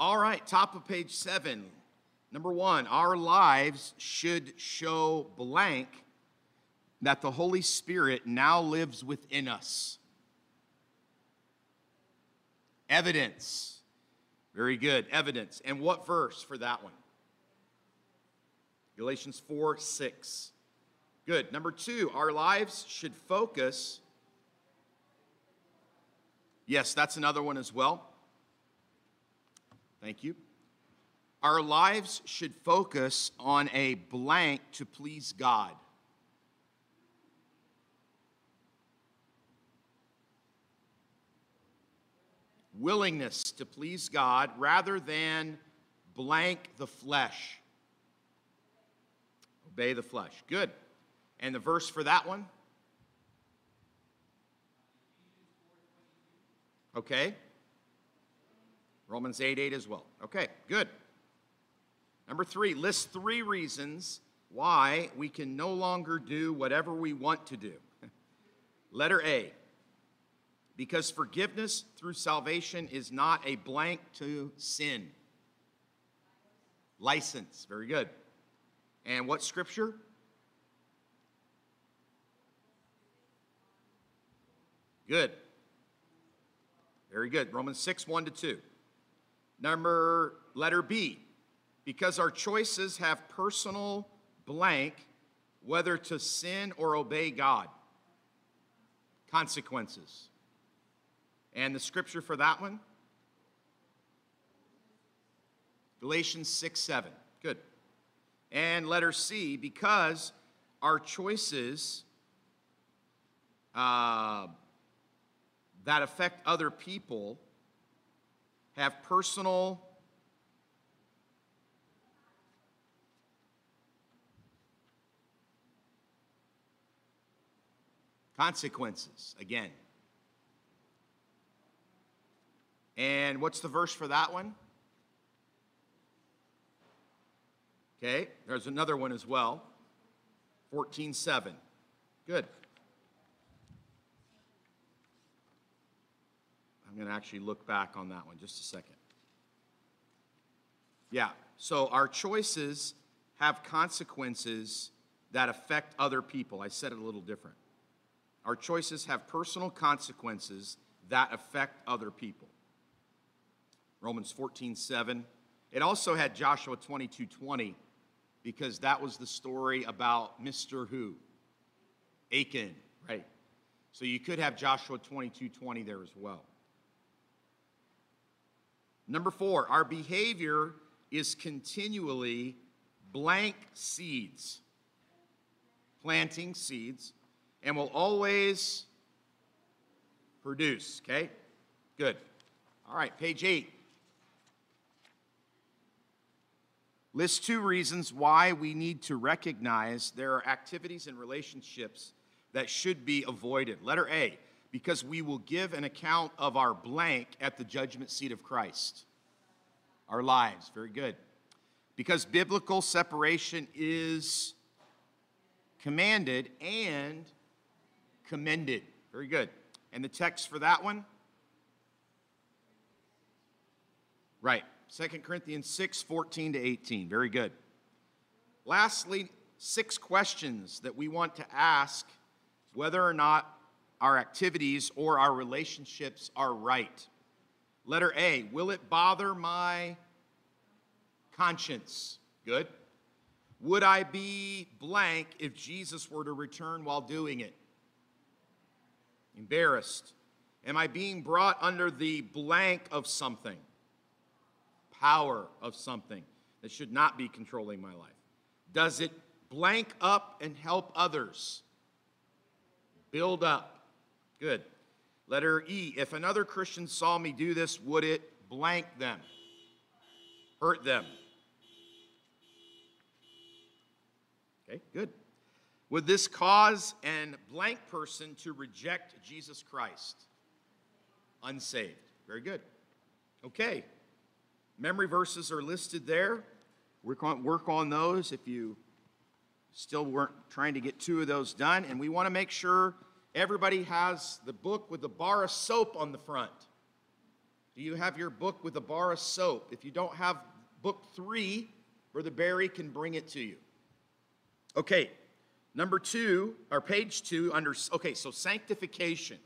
All right, top of page 7. Number 1, our lives should show blank that the Holy Spirit now lives within us. Evidence. Very good, evidence. And what verse for that one? Galatians 4:6. Good. Number 2, our lives should focus. Yes, that's another one as well. Thank you. Our lives should focus on a blank to please God. Willingness to please God rather than blank the flesh. Obey the flesh. Good. And the verse for that one? Okay. Romans 8:8 as well. Okay, good. Number 3, list 3 reasons why we can no longer do whatever we want to do. Letter A, because forgiveness through salvation is not a blank to sin. License, very good. And what scripture? Good. Very good. Romans 6:1-2. Letter B, because our choices have personal blank, whether to sin or obey God. Consequences. And the scripture for that one? Galatians 6:7. Good. And letter C, because our choices that affect other people have personal consequences, again. And what's the verse for that one? Okay, there's another one as well. 14:7. Good. I'm going to actually look back on that one just a second. Yeah, so our choices have consequences that affect other people. I said it a little different. Our choices have personal consequences that affect other people. Romans 14:7. It also had Joshua 22:20 because that was the story about Mr. Who? Achan, right? So you could have Joshua 22:20 there as well. Number 4, our behavior is continually blank seeds, planting seeds, and will always produce, okay? Good. All right, page 8. List 2 reasons why we need to recognize there are activities and relationships that should be avoided. Letter A, because we will give an account of our blank at the judgment seat of Christ. Our lives, very good. Because biblical separation is commanded and commended. Very good. And the text for that one? Right. 2 Corinthians 6:14-18. Very good. Lastly, 6 questions that we want to ask whether or not our activities or our relationships are right. Letter A, will it bother my conscience? Good. Would I be blank if Jesus were to return while doing it? Embarrassed. Am I being brought under the blank of something? Power of something that should not be controlling my life? Does it blank up and help others? Build up. Good. Letter E, if another Christian saw me do this, would it blank them? Hurt them? Okay, good. Would this cause an blank person to reject Jesus Christ? Unsaved. Very good. Okay. Memory verses are listed there. Work on those if you still weren't trying to get 2 of those done. And we want to make sure everybody has the book with the bar of soap on the front. Do you have your book with a bar of soap? If you don't have book 3, Brother Barry can bring it to you. Okay, number 2, or page 2, so sanctification.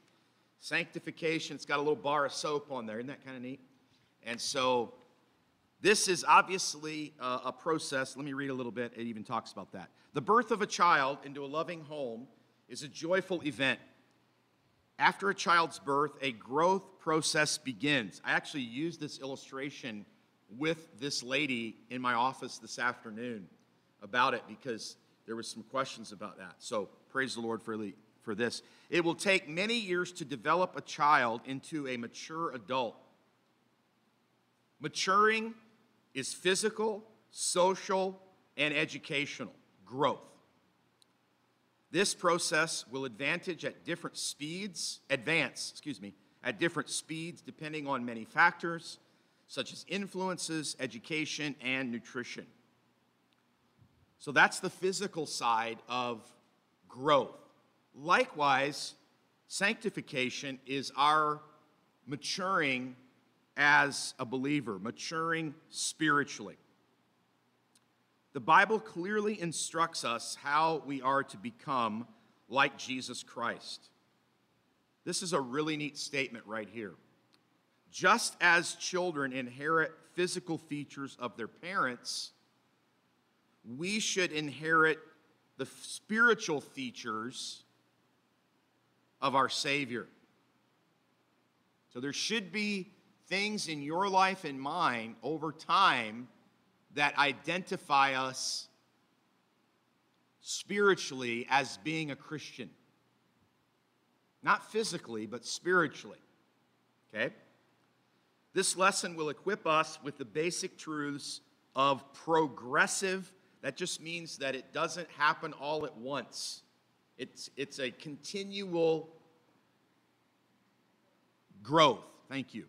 Sanctification, it's got a little bar of soap on there. Isn't that kind of neat? And so this is obviously a process. Let me read a little bit. It even talks about that. The birth of a child into a loving home is a joyful event. After a child's birth, a growth process begins. I actually used this illustration with this lady in my office this afternoon about it because there was some questions about that. So praise the Lord for this. It will take many years to develop a child into a mature adult. Maturing is physical, social, and educational growth. This process will advance at different speeds depending on many factors, such as influences, education, and nutrition. So that's the physical side of growth. Likewise, sanctification is our maturing as a believer, maturing spiritually. The Bible clearly instructs us how we are to become like Jesus Christ. This is a really neat statement right here. Just as children inherit physical features of their parents, we should inherit the spiritual features of our Savior. So there should be things in your life and mine over time that identify us spiritually as being a Christian. Not physically, but spiritually. Okay? This lesson will equip us with the basic truths of progressive. That just means that it doesn't happen all at once. It's a continual growth. Thank you.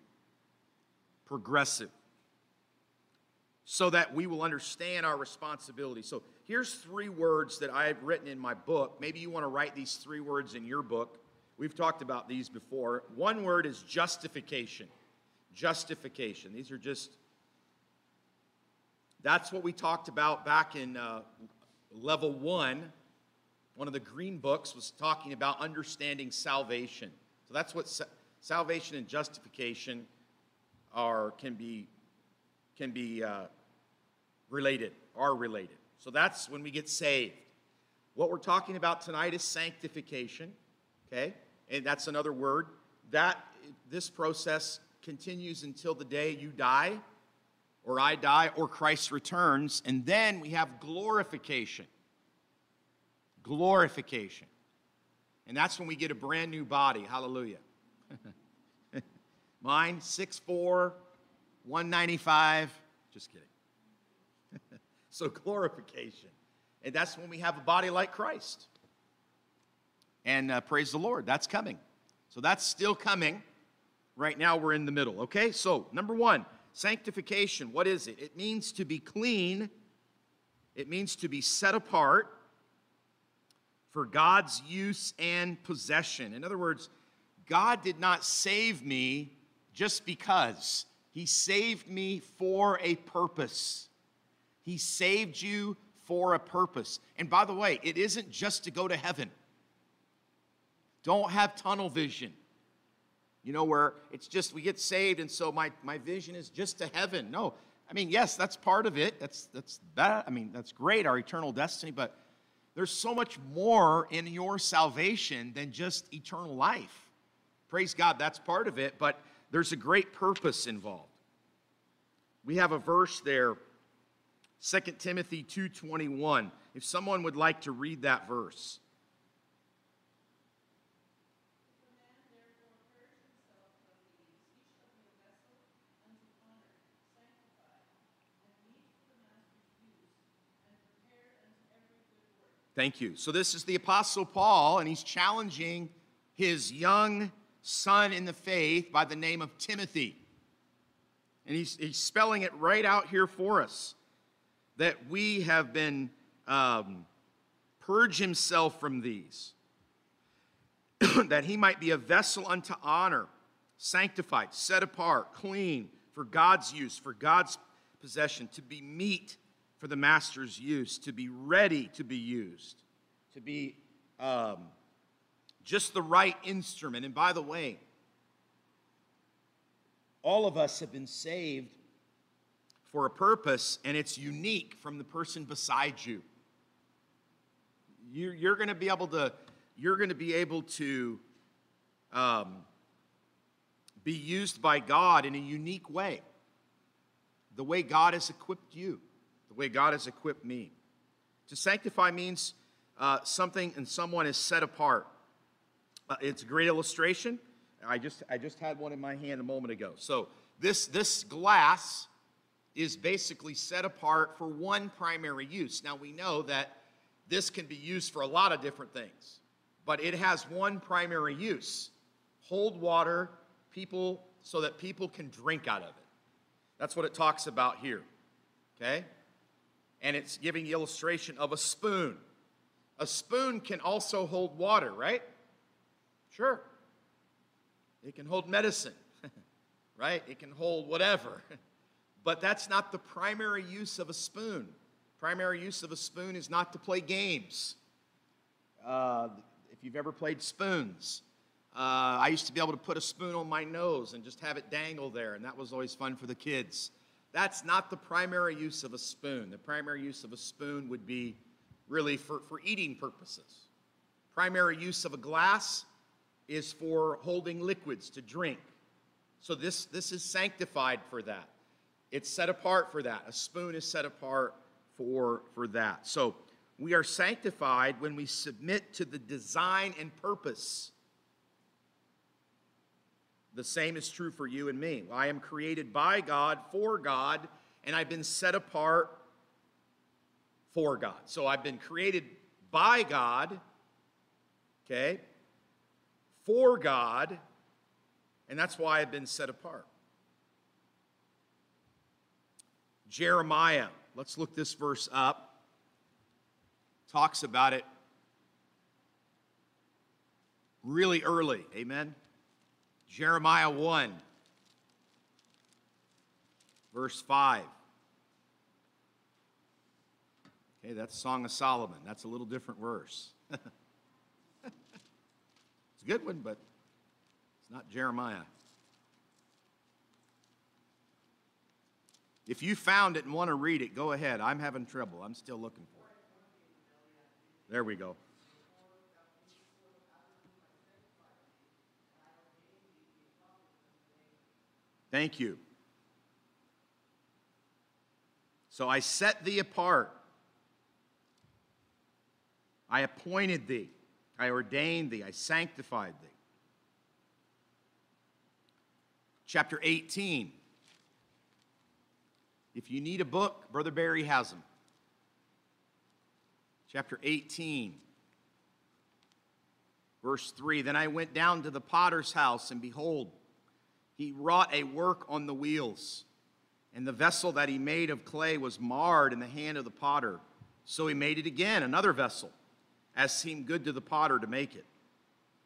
Progressive. So that we will understand our responsibility. So here's 3 words that I've written in my book. Maybe you want to write these 3 words in your book. We've talked about these before. One word is justification. Justification. These are just, that's what we talked about back in level 1. One of the green books was talking about understanding salvation. So that's what salvation and justification are related. So that's when we get saved. What we're talking about tonight is sanctification, okay? And that's another word. This process continues until the day you die, or I die, or Christ returns. And then we have glorification. Glorification. And that's when we get a brand new body. Hallelujah. Mine, 6'4", 195, just kidding. So glorification. And that's when we have a body like Christ. And praise the Lord, that's coming. So that's still coming. Right now we're in the middle, okay? So number 1, sanctification. What is it? It means to be clean. It means to be set apart for God's use and possession. In other words, God did not save me just because. He saved me for a purpose. He saved you for a purpose. And by the way, it isn't just to go to heaven. Don't have tunnel vision. You know, where it's just we get saved and so my vision is just to heaven. No, I mean, yes, that's part of it. That's great, our eternal destiny, but there's so much more in your salvation than just eternal life. Praise God, that's part of it, but there's a great purpose involved. We have a verse there, 2 Timothy 2:21. If someone would like to read that verse. Thank you. So this is the Apostle Paul, and he's challenging his young son in the faith by the name of Timothy. And he's spelling it right out here for us, that we have been, purge himself from these, that he might be a vessel unto honor, sanctified, set apart, clean for God's use, for God's possession, to be meat for the master's use, to be ready to be used, to be just the right instrument. And by the way, all of us have been saved for a purpose, and it's unique from the person beside you. You're going to be able to, be used by God in a unique way. The way God has equipped you, the way God has equipped me. To sanctify means something and someone is set apart. It's a great illustration. I just had one in my hand a moment ago. So this glass is basically set apart for one primary use. Now we know that this can be used for a lot of different things, but it has one primary use. Hold water, people, so that people can drink out of it. That's what it talks about here, okay? And it's giving the illustration of a spoon. A spoon can also hold water, right? Sure. It can hold medicine, right? It can hold whatever. But that's not the primary use of a spoon. Primary use of a spoon is not to play games. If you've ever played spoons, I used to be able to put a spoon on my nose and just have it dangle there, and that was always fun for the kids. That's not the primary use of a spoon. The primary use of a spoon would be really for eating purposes. Primary use of a glass is for holding liquids to drink. So this is sanctified for that. It's set apart for that. A spoon is set apart for that. So we are sanctified when we submit to the design and purpose. The same is true for you and me. I am created by God, for God, and I've been set apart for God. So I've been created by God, okay, for God, and that's why I've been set apart. Jeremiah, let's look this verse up, talks about it really early, amen? Jeremiah 1, verse 5. Okay, that's Song of Solomon. That's a little different verse. It's a good one, but it's not Jeremiah. If you found it and want to read it, go ahead. I'm having trouble. I'm still looking for it. There we go. Thank you. So I set thee apart. I appointed thee. I ordained thee. I sanctified thee. Chapter 18. If you need a book, Brother Barry has them. Chapter 18, verse 3. Then I went down to the potter's house, and behold, he wrought a work on the wheels, and the vessel that he made of clay was marred in the hand of the potter. So he made it again, another vessel, as seemed good to the potter to make it.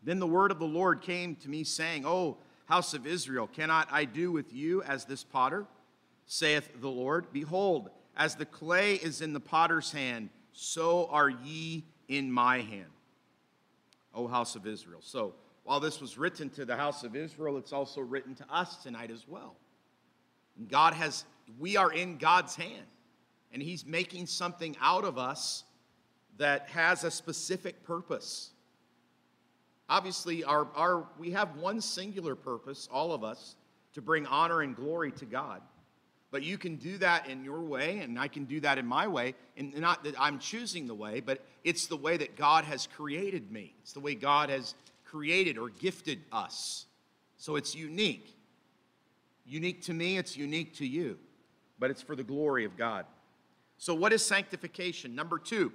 Then the word of the Lord came to me, saying, O house of Israel, cannot I do with you as this potter? Saith the Lord, behold, as the clay is in the potter's hand, so are ye in my hand, O house of Israel. So while this was written to the house of Israel, it's also written to us tonight as well. And we are in God's hand, and he's making something out of us that has a specific purpose. Obviously, we have one singular purpose, all of us, to bring honor and glory to God. But you can do that in your way, and I can do that in my way, and not that I'm choosing the way, but it's the way that God has created me. It's the way God has created or gifted us. So it's unique. Unique to me, it's unique to you, but it's for the glory of God. So what is sanctification? Number two,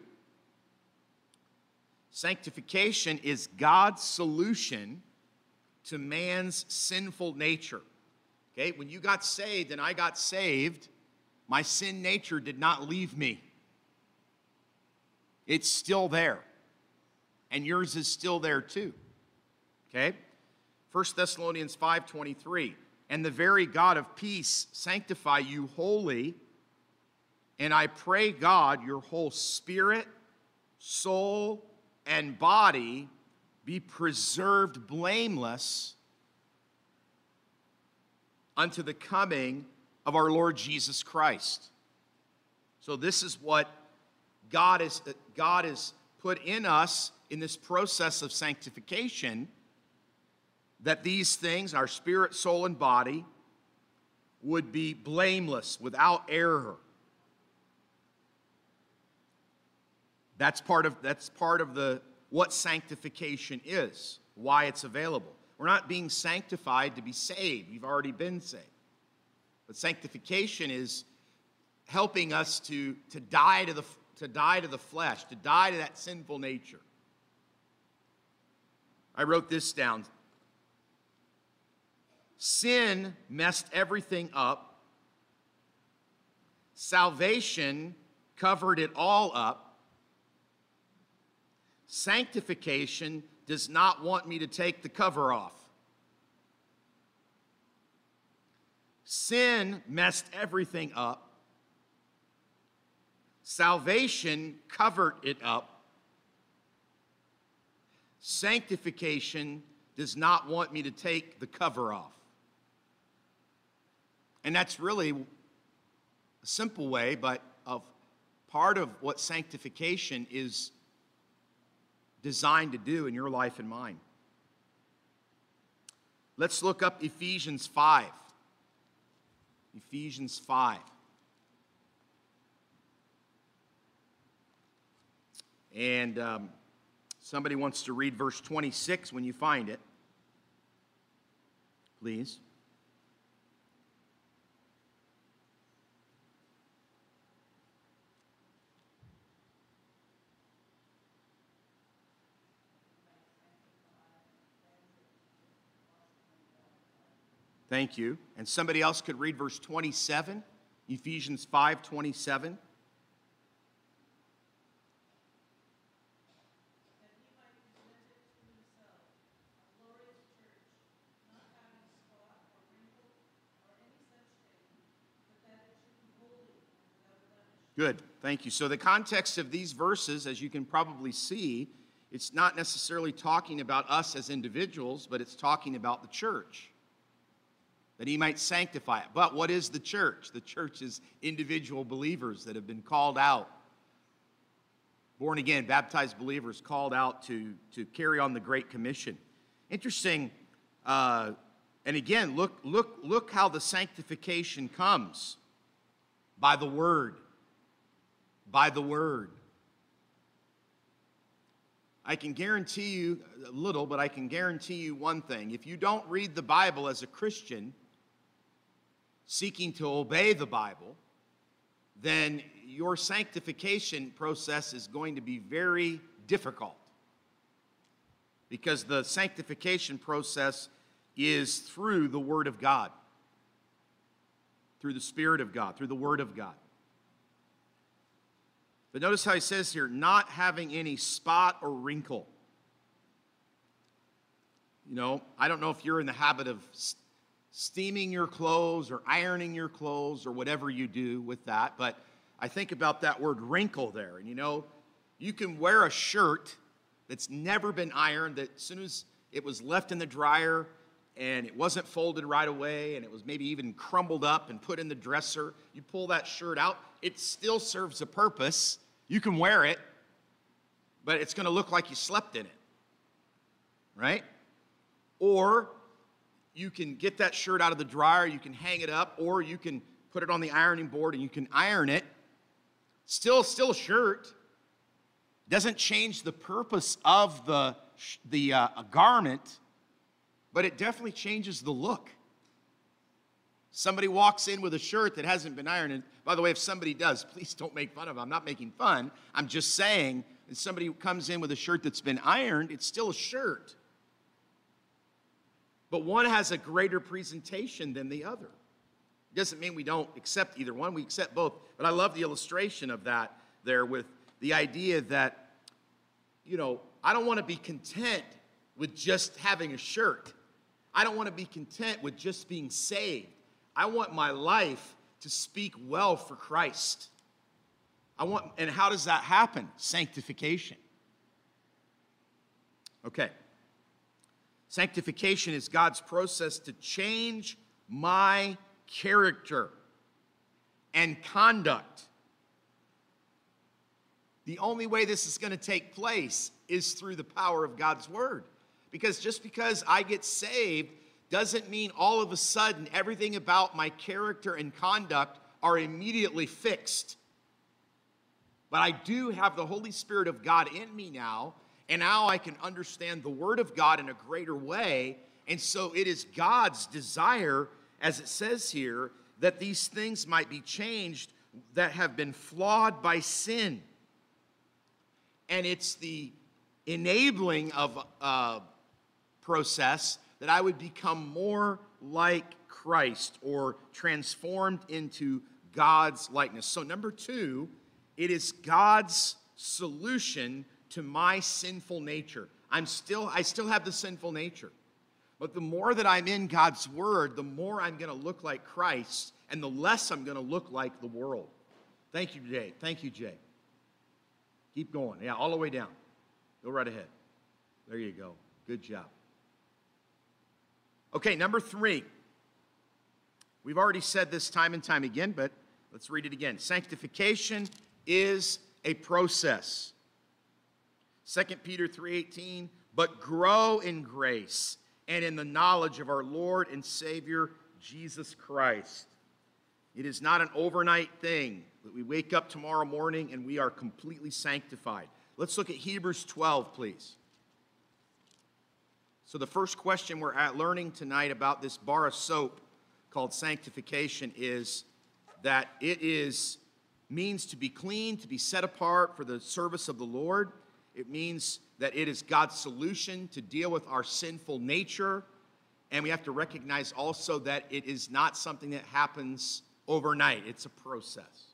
sanctification is God's solution to man's sinful nature. Okay, when you got saved and I got saved, my sin nature did not leave me. It's still there, and yours is still there too. Okay? 1 Thessalonians 5:23, and the very God of peace sanctify you wholly, and I pray God your whole spirit, soul, and body be preserved blameless unto the coming of our Lord Jesus Christ. So this is what God has put in us in this process of sanctification, that these things, our spirit, soul, and body, would be blameless, without error. That's part of what sanctification is, why it's available. We're not being sanctified to be saved. We've already been saved. But sanctification is helping us to die to the flesh, to die to that sinful nature. I wrote this down. Sin messed everything up. Salvation covered it all up. Sanctification does not want me to take the cover off. Sin messed everything up. Salvation covered it up. Sanctification does not want me to take the cover off. And that's really a simple way, but of part of what sanctification is designed to do in your life and mine. Let's look up Ephesians 5. Ephesians 5. And somebody wants to read verse 26 when you find it, please. Thank you. And somebody else could read verse 27, Ephesians 5:27. Good. Thank you. So the context of these verses, as you can probably see, it's not necessarily talking about us as individuals, but it's talking about the church, that he might sanctify it. But what is the church? The church is individual believers that have been called out, born again, baptized believers called out to carry on the Great Commission. Interesting. And again, look how the sanctification comes, by the word. By the word. I can guarantee you a little, but I can guarantee you one thing. If you don't read the Bible as a Christian, seeking to obey the Bible, then your sanctification process is going to be very difficult, because the sanctification process is through the Word of God, through the Spirit of God, through the Word of God. But notice how he says here, not having any spot or wrinkle. You know, I don't know if you're in the habit of steaming your clothes or ironing your clothes or whatever you do with that, but I think about that word wrinkle there. And you know, you can wear a shirt that's never been ironed, that as soon as it was left in the dryer and it wasn't folded right away and it was maybe even crumbled up and put in the dresser, you pull that shirt out, it still serves a purpose. You can wear it, but it's going to look like you slept in it, right? Or you can get that shirt out of the dryer, you can hang it up, or you can put it on the ironing board and you can iron it. Still a shirt. Doesn't change the purpose of the garment, but it definitely changes the look. Somebody walks in with a shirt that hasn't been ironed. And by the way, if somebody does, please don't make fun of them. I'm not making fun. I'm just saying, if somebody comes in with a shirt that's been ironed, it's still a shirt. But one has a greater presentation than the other. It doesn't mean we don't accept either one. We accept both. But I love the illustration of that there, with the idea that, you know, I don't want to be content with just having a shirt. I don't want to be content with just being saved. I want my life to speak well for Christ. And how does that happen? Sanctification. Okay. Sanctification is God's process to change my character and conduct. The only way this is going to take place is through the power of God's word. Because just because I get saved doesn't mean all of a sudden everything about my character and conduct are immediately fixed. But I do have the Holy Spirit of God in me now, and now I can understand the Word of God in a greater way. And so it is God's desire, as it says here, that these things might be changed that have been flawed by sin. And it's the enabling of process that I would become more like Christ, or transformed into God's likeness. So number 2, it is God's solution to my sinful nature. I still have the sinful nature. But the more that I'm in God's word, the more I'm going to look like Christ, and the less I'm going to look like the world. Thank you, Jay. Thank you, Jay. Keep going. Yeah, all the way down. Go right ahead. There you go. Good job. Okay, number 3. We've already said this time and time again, but let's read it again. Sanctification is a process. 2 Peter 3:18, but grow in grace and in the knowledge of our Lord and Savior, Jesus Christ. It is not an overnight thing that we wake up tomorrow morning and we are completely sanctified. Let's look at Hebrews 12, please. So the first question we're learning tonight about this bar of soap called sanctification is that it means to be clean, to be set apart for the service of the Lord. It means that it is God's solution to deal with our sinful nature. And we have to recognize also that it is not something that happens overnight. It's a process.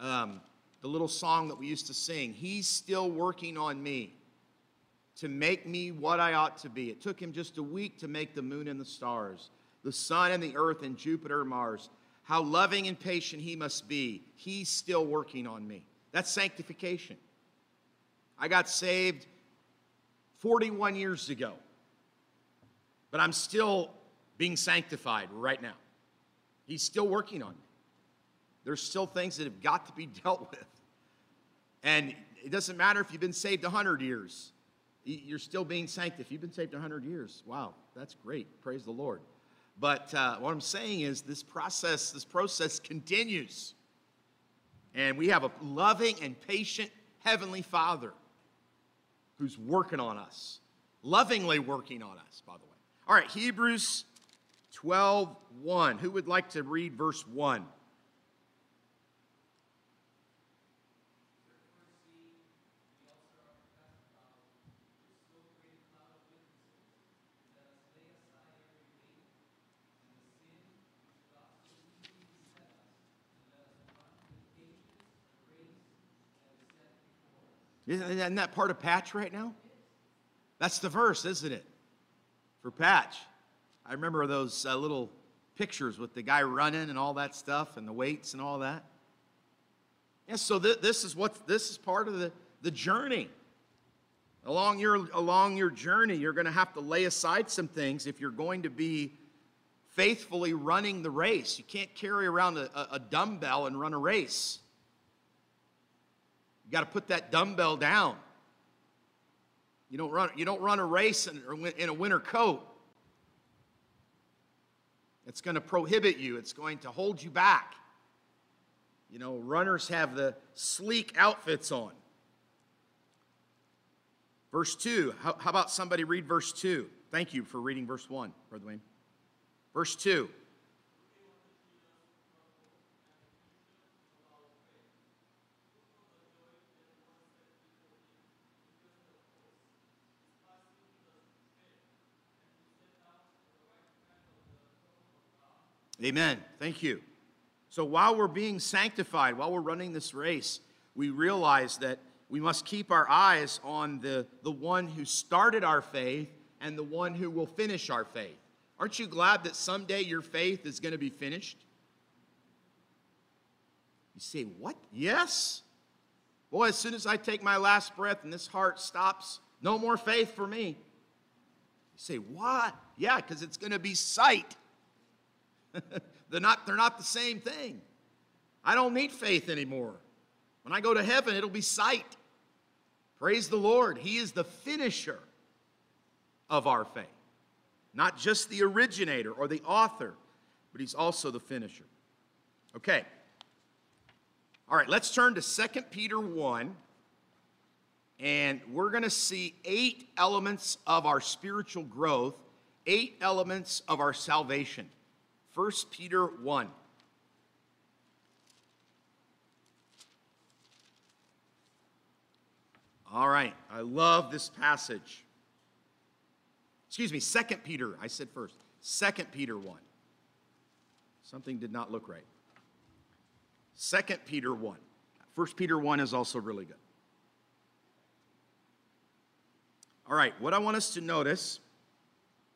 The little song that we used to sing, he's still working on me to make me what I ought to be. It took him just a week to make the moon and the stars, the sun and the earth and Jupiter and Mars. How loving and patient he must be. He's still working on me. That's sanctification. I got saved 41 years ago, but I'm still being sanctified right now. He's still working on me. There's still things that have got to be dealt with. And it doesn't matter if you've been saved 100 years. You're still being sanctified. If you've been saved 100 years, wow, that's great. Praise the Lord. But what I'm saying is this process continues. And we have a loving and patient Heavenly Father who's working on us. Lovingly working on us, by the way. All right, Hebrews 12:1. Who would like to read verse 1? Isn't that part of Patch right now? That's the verse, isn't it? For Patch. I remember those little pictures with the guy running and all that stuff and the weights and all that. Yeah, so this is part of the journey. Along your journey, you're going to have to lay aside some things if you're going to be faithfully running the race. You can't carry around a dumbbell and run a race. You got to put that dumbbell down. You don't run a race in a winter coat. It's going to prohibit you. It's going to hold you back. You know, runners have the sleek outfits on. Verse 2. How about somebody read verse 2? Thank you for reading verse 1, Brother Wayne. Verse 2. Amen. Thank you. So while we're being sanctified, while we're running this race, we realize that we must keep our eyes on the one who started our faith and the one who will finish our faith. Aren't you glad that someday your faith is going to be finished? You say, what? Yes. Boy, as soon as I take my last breath and this heart stops, no more faith for me. You say, what? Yeah, because it's going to be sight. They're not the same thing. I don't need faith anymore. When I go to heaven, it'll be sight. Praise the Lord. He is the finisher of our faith. Not just the originator or the author, but he's also the finisher. Okay. All right, let's turn to 2 Peter 1, and we're going to see 8 elements of our spiritual growth, 8 elements of our salvation. 1 Peter 1. All right, I love this passage. Excuse me, 2 Peter, I said first. 2 Peter 1. Something did not look right. 2 Peter 1. 1 Peter 1 is also really good. All right, what I want us to notice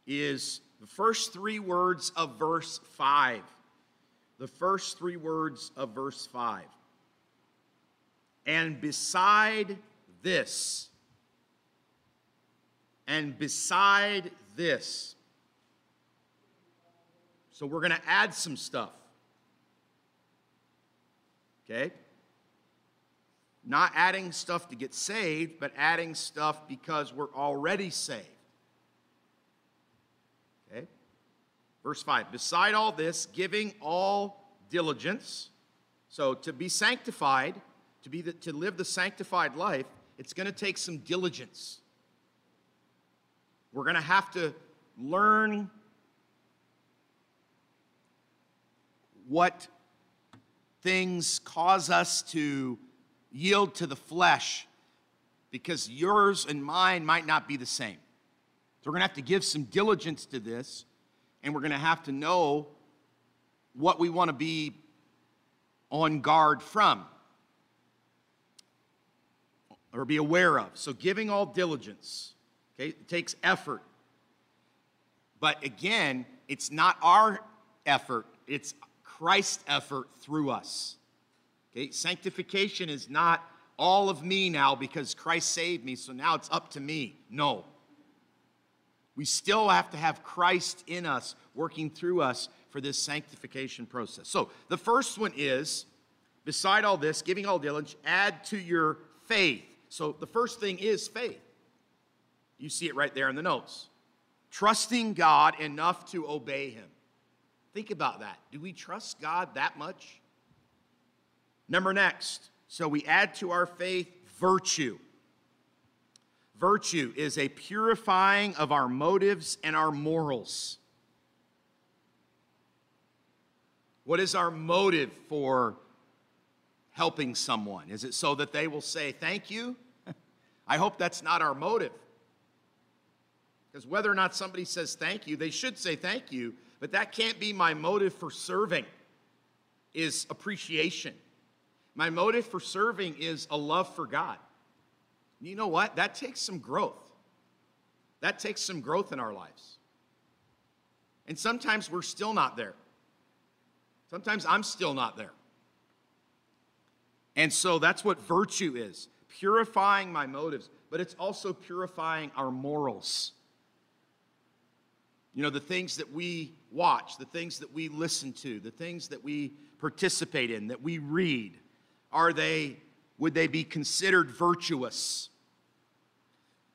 is the first 3 words of verse 5. The first 3 words of verse 5. And beside this. And beside this. So we're going to add some stuff. Okay? Not adding stuff to get saved, but adding stuff because we're already saved. Okay? Verse 5, beside all this, giving all diligence. So to be sanctified, to live the sanctified life, it's going to take some diligence. We're going to have to learn what things cause us to yield to the flesh, because yours and mine might not be the same. So we're going to have to give some diligence to this, and we're going to have to know what we want to be on guard from or be aware of. So giving all diligence, okay, it takes effort. But again, it's not our effort, it's Christ's effort through us. Okay? Sanctification is not all of me now because Christ saved me, so now it's up to me. No. We still have to have Christ in us, working through us for this sanctification process. So the first one is, beside all this, giving all diligence, add to your faith. So the first thing is faith. You see it right there in the notes. Trusting God enough to obey him. Think about that. Do we trust God that much? Next. So we add to our faith virtue. Virtue is a purifying of our motives and our morals. What is our motive for helping someone? Is it so that they will say thank you? I hope that's not our motive. Because whether or not somebody says thank you, they should say thank you. But that can't be my motive for serving, is appreciation. My motive for serving is a love for God. You know what? That takes some growth. That takes some growth in our lives. And sometimes we're still not there. Sometimes I'm still not there. And so that's what virtue is, purifying my motives, but it's also purifying our morals. You know, the things that we watch, the things that we listen to, the things that we participate in, that we read, would they be considered virtuous?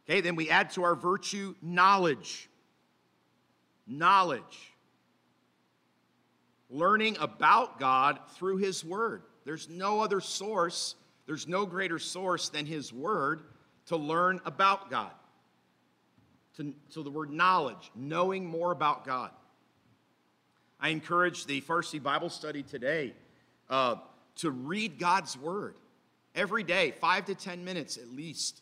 Okay, then we add to our virtue knowledge. Knowledge. Learning about God through his word. There's no other source, there's no greater source than his word to learn about God. So the word knowledge, knowing more about God. I encourage the Farsi Bible study today to read God's Word every day, 5 to 10 minutes at least.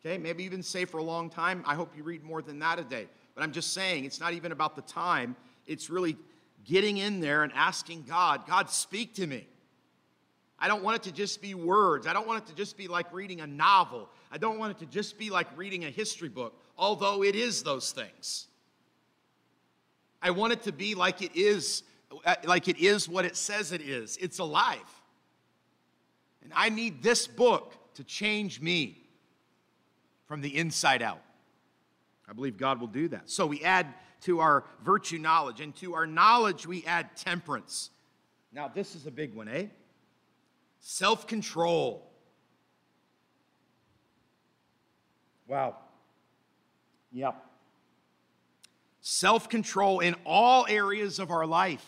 Okay, maybe you've been saved for a long time. I hope you read more than that a day. But I'm just saying, it's not even about the time. It's really getting in there and asking God, God, speak to me. I don't want it to just be words. I don't want it to just be like reading a novel. I don't want it to just be like reading a history book, although it is those things. I want it to be like it is what it says it is. It's alive. And I need this book to change me from the inside out. I believe God will do that. So we add to our virtue knowledge, and to our knowledge we add temperance. Now this is a big one, eh? Self-control. Wow. Yep. Self-control in all areas of our life.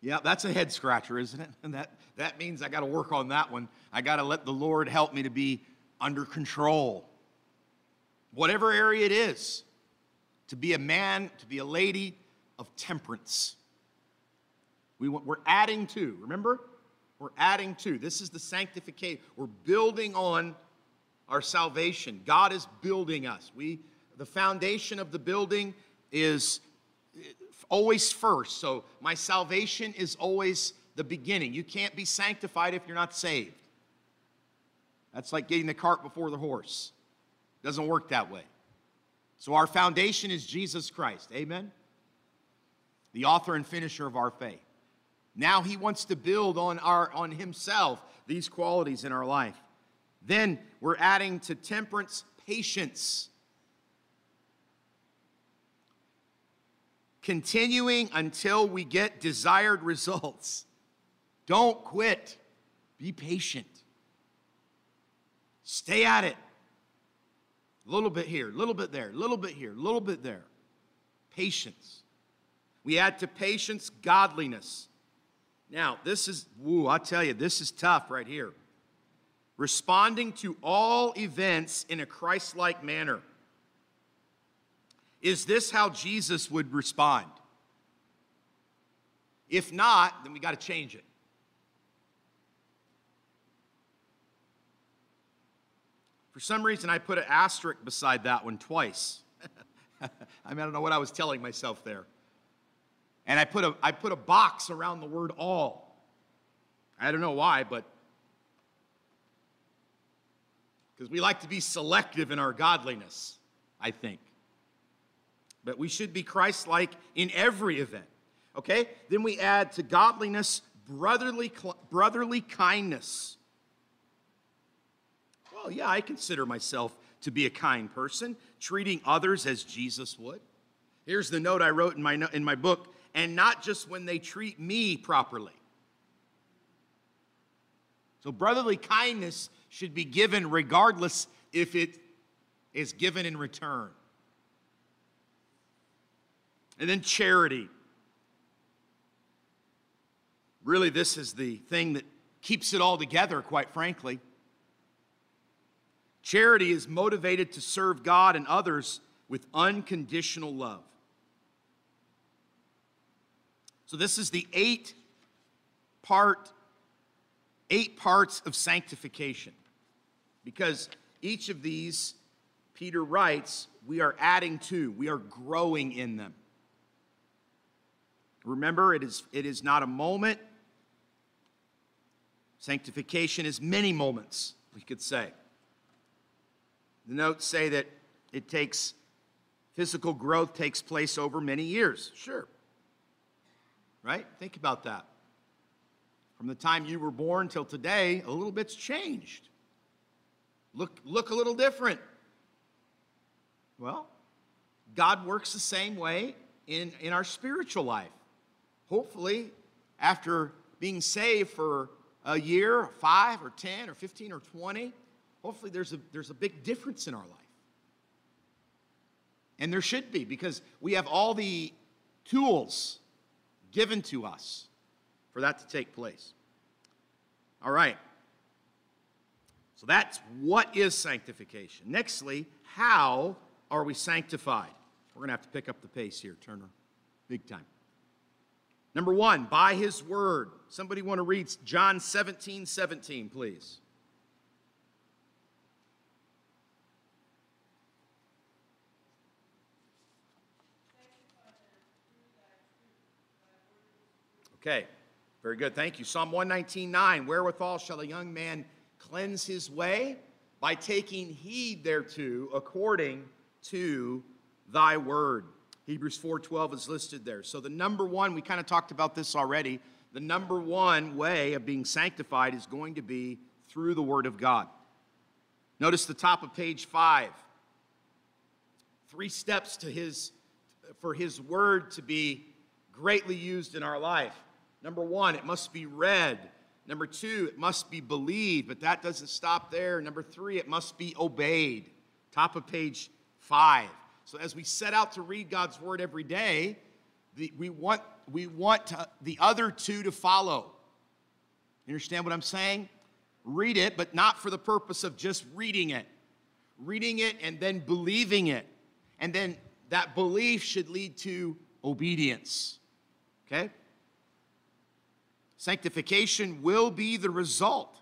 Yeah, that's a head scratcher, isn't it? And that means I got to work on that one. I got to let the Lord help me to be under control. Whatever area it is, to be a man, to be a lady of temperance. We're adding to, remember? We're adding to. This is the sanctification. We're building on our salvation. God is building us. The foundation of the building is always first. So my salvation is always the beginning. You can't be sanctified if you're not saved. That's like getting the cart before the horse. It doesn't work that way. So our foundation is Jesus Christ. Amen? The author and finisher of our faith. Now he wants to build on himself these qualities in our life. Then we're adding to temperance, patience. Continuing until we get desired results. Don't quit. Be patient. Stay at it. A little bit here, a little bit there, a little bit here, a little bit there. Patience. We add to patience godliness. Now, this is, I tell you, this is tough right here. Responding to all events in a Christ-like manner. Is this how Jesus would respond? If not, then we got to change it. For some reason, I put an asterisk beside that one twice. I mean, I don't know what I was telling myself there. And I put a box around the word all. I don't know why, but because we like to be selective in our godliness, I think. But we should be Christ-like in every event, okay? Then we add to godliness brotherly kindness. Well, yeah, I consider myself to be a kind person, treating others as Jesus would. Here's the note I wrote in my book, and not just when they treat me properly. So brotherly kindness should be given regardless if it is given in return. And then charity. Really, this is the thing that keeps it all together, quite frankly. Charity is motivated to serve God and others with unconditional love. So this is the eight parts of sanctification. Because each of these, Peter writes, we are adding to, we are growing in them. Remember, it is not a moment. Sanctification is many moments, we could say. The notes say that physical growth takes place over many years. Sure. Right? Think about that. From the time you were born till today, a little bit's changed. Look a little different. Well, God works the same way in our spiritual life. Hopefully, after being saved for a year, 5 or 10 or 15 or 20, hopefully there's a big difference in our life. And there should be, because we have all the tools given to us for that to take place. All right. So that's what is sanctification. Nextly, how are we sanctified? We're going to have to pick up the pace here, Turner, big time. Number one, by his word. Somebody want to read John 17:17, please. Okay, Very good, thank you. Psalm 119:9, wherewithal shall a young man cleanse his way? By taking heed thereto according to thy word. Hebrews 4:12 is listed there. So the number one, we kind of talked about this already, the number one way of being sanctified is going to be through the word of God. Notice the top of page 5. 3 steps for his word to be greatly used in our life. Number 1, it must be read. Number 2, it must be believed, but that doesn't stop there. Number 3, it must be obeyed. Top of page 5. So as we set out to read God's word every day, we want the other 2 to follow. You understand what I'm saying? Read it, but not for the purpose of just reading it. Reading it and then believing it. And then that belief should lead to obedience. Okay? Sanctification will be the result.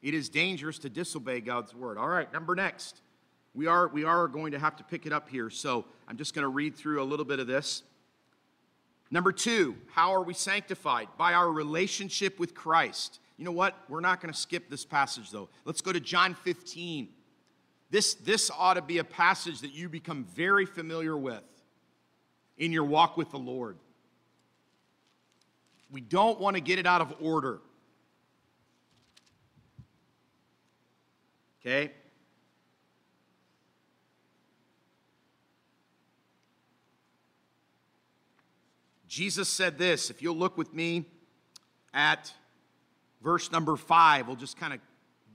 It is dangerous to disobey God's word. All right, next. We are going to have to pick it up here, so I'm just going to read through a little bit of this. Number 2, how are we sanctified? By our relationship with Christ. You know what? We're not going to skip this passage, though. Let's go to John 15. This ought to be a passage that you become very familiar with in your walk with the Lord. We don't want to get it out of order. Okay? Jesus said this. If you'll look with me at verse number 5, we'll just kind of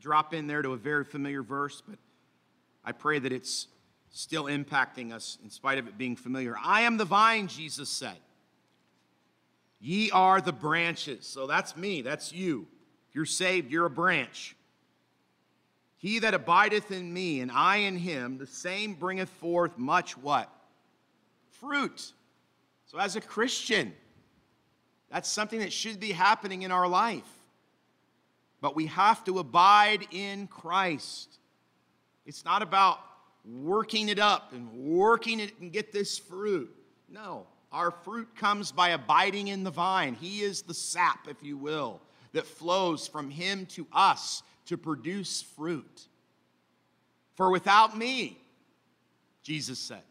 drop in there to a very familiar verse, but I pray that it's still impacting us in spite of it being familiar. I am the vine, Jesus said. Ye are the branches. So that's me, that's you. If you're saved, you're a branch. He that abideth in me and I in him, the same bringeth forth much what? Fruit. So as a Christian, that's something that should be happening in our life. But we have to abide in Christ. It's not about working it up and working it and get this fruit. No. Our fruit comes by abiding in the vine. He is the sap, if you will, that flows from him to us to produce fruit. For without me, Jesus said,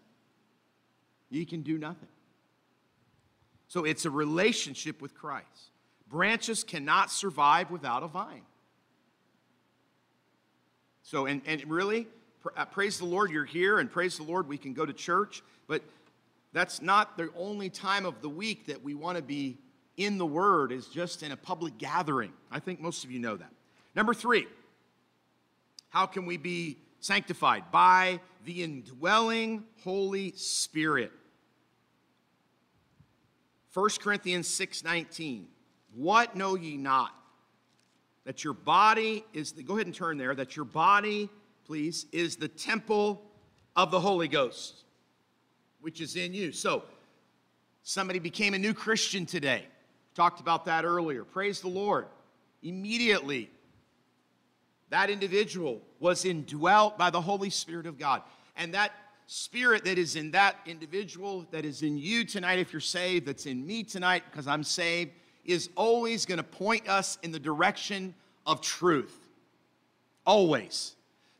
ye can do nothing. So it's a relationship with Christ. Branches cannot survive without a vine. So, and really, praise the Lord you're here, and praise the Lord we can go to church, but that's not the only time of the week that we want to be in the Word is just in a public gathering. I think most of you know that. Number 3, how can we be sanctified? By the indwelling Holy Spirit. 1 Corinthians 6:19, what know ye not? That your body is, go ahead and turn there, that your body, please, is the temple of the Holy Ghost, which is in you. So, somebody became a new Christian today. Talked about that earlier. Praise the Lord. Immediately, that individual was indwelt by the Holy Spirit of God. And that Spirit that is in that individual, that is in you tonight if you're saved, that's in me tonight because I'm saved, is always going to point us in the direction of truth. Always.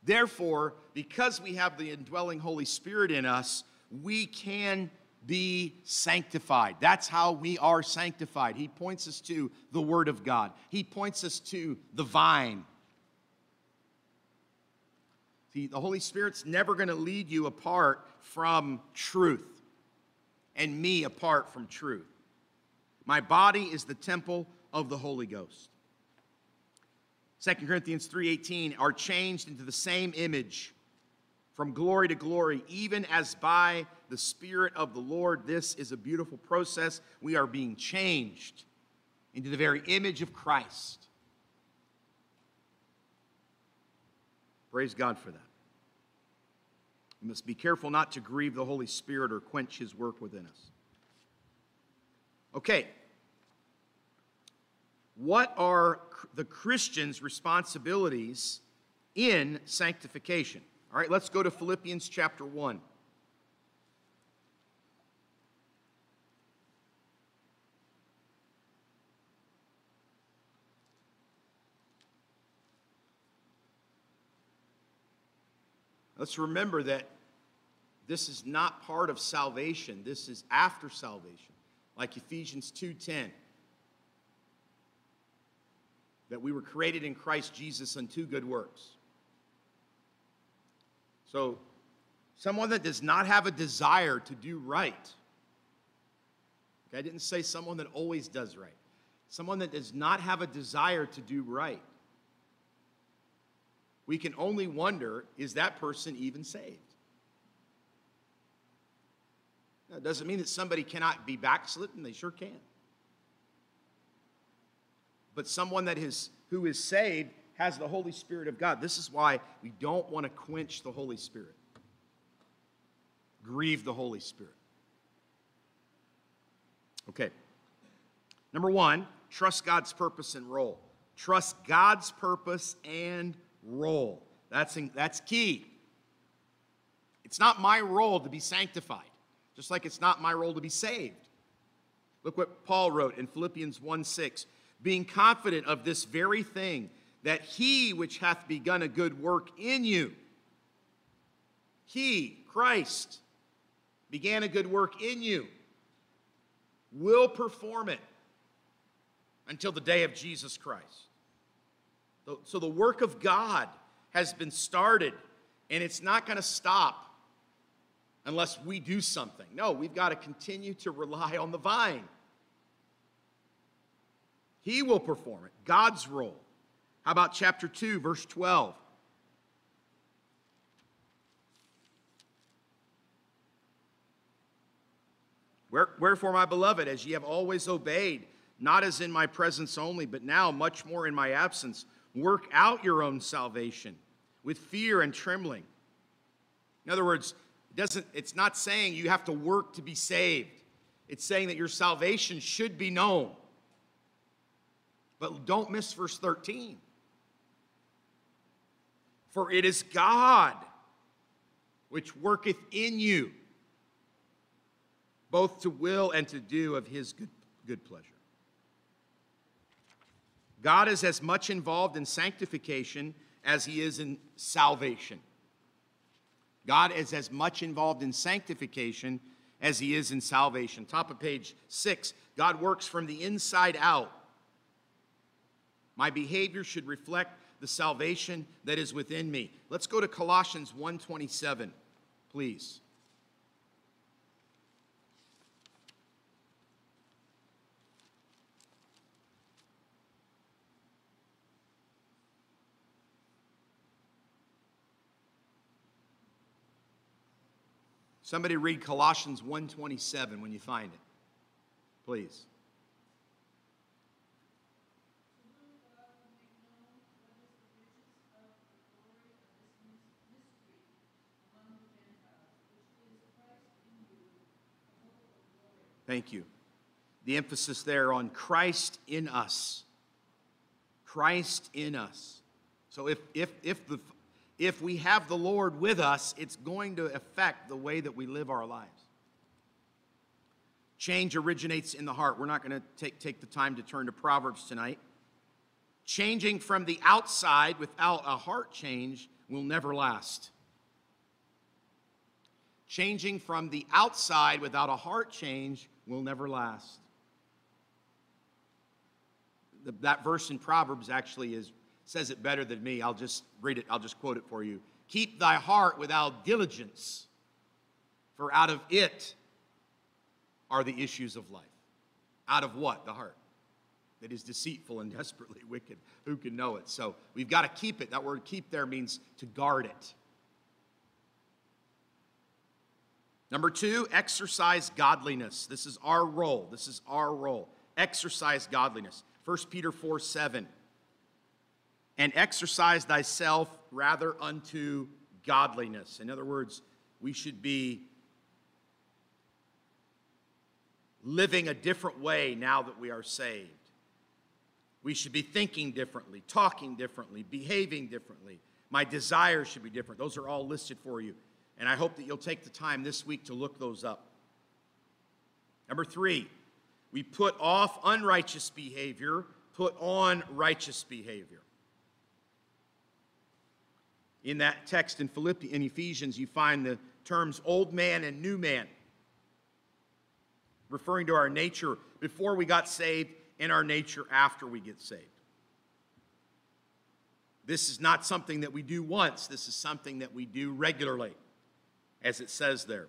Therefore, because we have the indwelling Holy Spirit in us, we can be sanctified. That's how we are sanctified. He points us to the Word of God. He points us to the vine. See, the Holy Spirit's never going to lead you apart from truth and me apart from truth. My body is the temple of the Holy Ghost. 2 Corinthians 3:18 are changed into the same image from glory to glory, even as by the Spirit of the Lord. This is a beautiful process. We are being changed into the very image of Christ. Praise God for that. We must be careful not to grieve the Holy Spirit or quench his work within us. Okay. What are the Christian's responsibilities in sanctification? All right, let's go to Philippians chapter 1. Let's remember that this is not part of salvation. This is after salvation, like Ephesians 2:10, that we were created in Christ Jesus unto good works. So someone that does not have a desire to do right. Okay, I didn't say someone that always does right. Someone that does not have a desire to do right. We can only wonder, is that person even saved? That doesn't mean that somebody cannot be backslidden. They sure can. But someone that is, who is saved has the Holy Spirit of God. This is why we don't want to quench the Holy Spirit. Grieve the Holy Spirit. Okay. Number one, trust God's purpose and role. Trust God's purpose and role. That's key. It's not my role to be sanctified, just like it's not my role to be saved. Look what Paul wrote in Philippians 1:6, being confident of this very thing, that he which hath begun a good work in you, he, Christ, began a good work in you, will perform it until the day of Jesus Christ. So the work of God has been started, and it's not going to stop unless we do something. No, we've got to continue to rely on the vine. He will perform it. God's role. How about chapter 2, verse 12? Wherefore, my beloved, as ye have always obeyed, not as in my presence only, but now much more in my absence, work out your own salvation with fear and trembling. In other words, it's not saying you have to work to be saved. It's saying that your salvation should be known. But don't miss verse 13. For it is God which worketh in you, both to will and to do of his good pleasure. God is as much involved in sanctification as he is in salvation. God is as much involved in sanctification as he is in salvation. Top of page 6, God works from the inside out. My behavior should reflect the salvation that is within me. Let's go to Colossians 1:27, please. Somebody read Colossians 1:27 when you find it, please. Thank you. The emphasis there on Christ in us. Christ in us. So if we have the Lord with us, it's going to affect the way that we live our lives. Change originates in the heart. We're not going to take the time to turn to Proverbs tonight. Changing from the outside without a heart change will never last. Changing from the outside without a heart change will never last. That verse in Proverbs actually says it better than me. I'll just read it. I'll just quote it for you. Keep thy heart without diligence, for out of it are the issues of life. Out of what? The heart. That is deceitful and desperately wicked. Who can know it? So we've got to keep it. That word keep there means to guard it. Number 2, exercise godliness. This is our role. This is our role. Exercise godliness. 1 Peter 4:7. And exercise thyself rather unto godliness. In other words, we should be living a different way now that we are saved. We should be thinking differently, talking differently, behaving differently. My desires should be different. Those are all listed for you. And I hope that you'll take the time this week to look those up. Number 3, we put off unrighteous behavior, put on righteous behavior. In that text in Philippians, in Ephesians, you find the terms old man and new man, referring to our nature before we got saved and our nature after we get saved. This is not something that we do once. This is something that we do regularly, as it says there.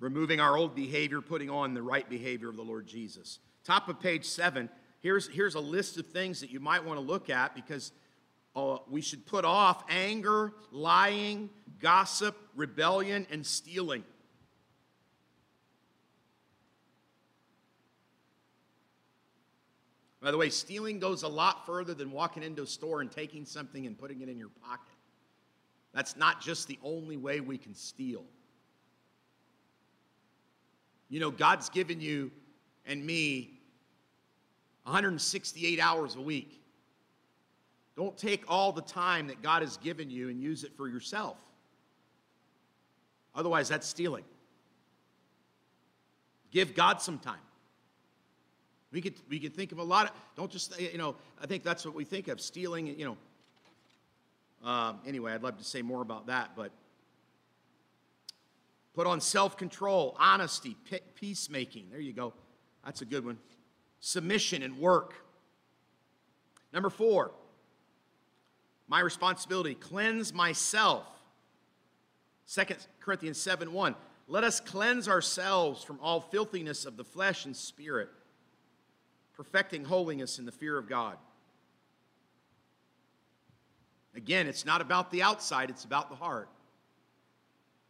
Removing our old behavior, putting on the right behavior of the Lord Jesus. Top of page 7, here's a list of things that you might want to look at, because we should put off anger, lying, gossip, rebellion, and stealing. By the way, stealing goes a lot further than walking into a store and taking something and putting it in your pocket. That's not just the only way we can steal. You know, God's given you and me 168 hours a week. Don't take all the time that God has given you and use it for yourself. Otherwise, that's stealing. Give God some time. We could think of a lot of, don't just, you know, I think that's what we think of, stealing, you know. Anyway, I'd love to say more about that, but put on self-control, honesty, peacemaking. There you go. That's a good one. Submission and work. Number 4, my responsibility, cleanse myself. 2 Corinthians 7:1, let us cleanse ourselves from all filthiness of the flesh and spirit, perfecting holiness in the fear of God. Again, it's not about the outside, it's about the heart.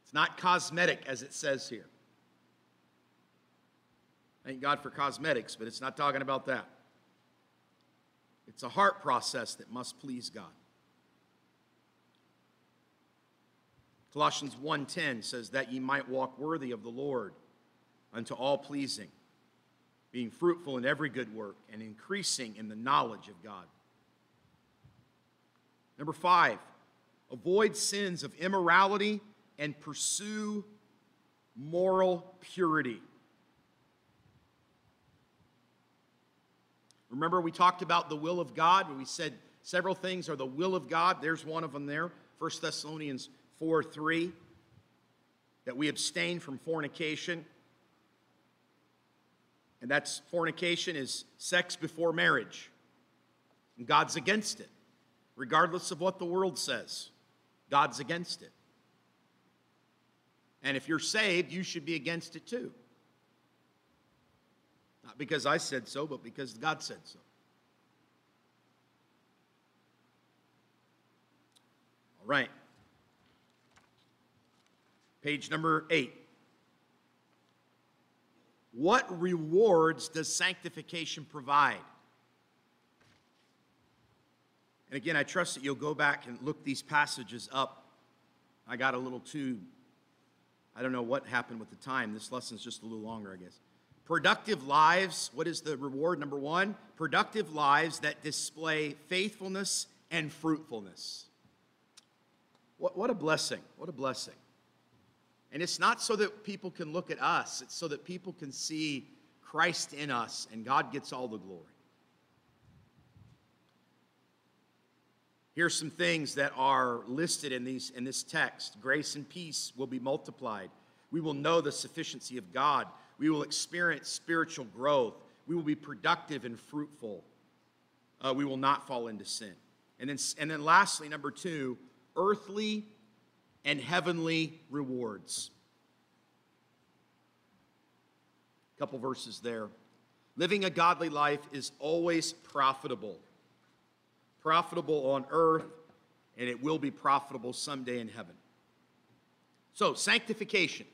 It's not cosmetic, as it says here. Thank God for cosmetics, but it's not talking about that. It's a heart process that must please God. Colossians 1:10 says that ye might walk worthy of the Lord unto all pleasing, being fruitful in every good work and increasing in the knowledge of God. Number 5, avoid sins of immorality and pursue moral purity. Remember, we talked about the will of God, where we said several things are the will of God. There's one of them there, 1 Thessalonians 4:3, that we abstain from fornication. And that's, fornication is sex before marriage. And God's against it. Regardless of what the world says, God's against it. And if you're saved, you should be against it too. Not because I said so, but because God said so. All right. Page number 8. What rewards does sanctification provide? And again, I trust that you'll go back and look these passages up. I got a little too, I don't know what happened with the time. This lesson's just a little longer, I guess. Productive lives, what is the reward? Number 1, productive lives that display faithfulness and fruitfulness. What a blessing, what a blessing. And it's not so that people can look at us. It's so that people can see Christ in us, and God gets all the glory. Here's some things that are listed in this text. Grace and peace will be multiplied. We will know the sufficiency of God. We will experience spiritual growth. We will be productive and fruitful. We will not fall into sin. And then lastly, number 2, earthly and heavenly rewards. A couple verses there. Living a godly life is always profitable. Profitable on earth, and it will be profitable someday in heaven. So, sanctification.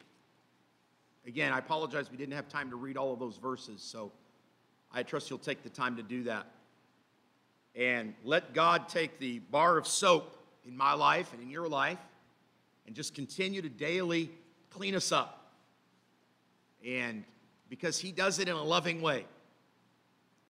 Again, I apologize, we didn't have time to read all of those verses, so I trust you'll take the time to do that. And let God take the bar of soap in my life and in your life, and just continue to daily clean us up. And because he does it in a loving way.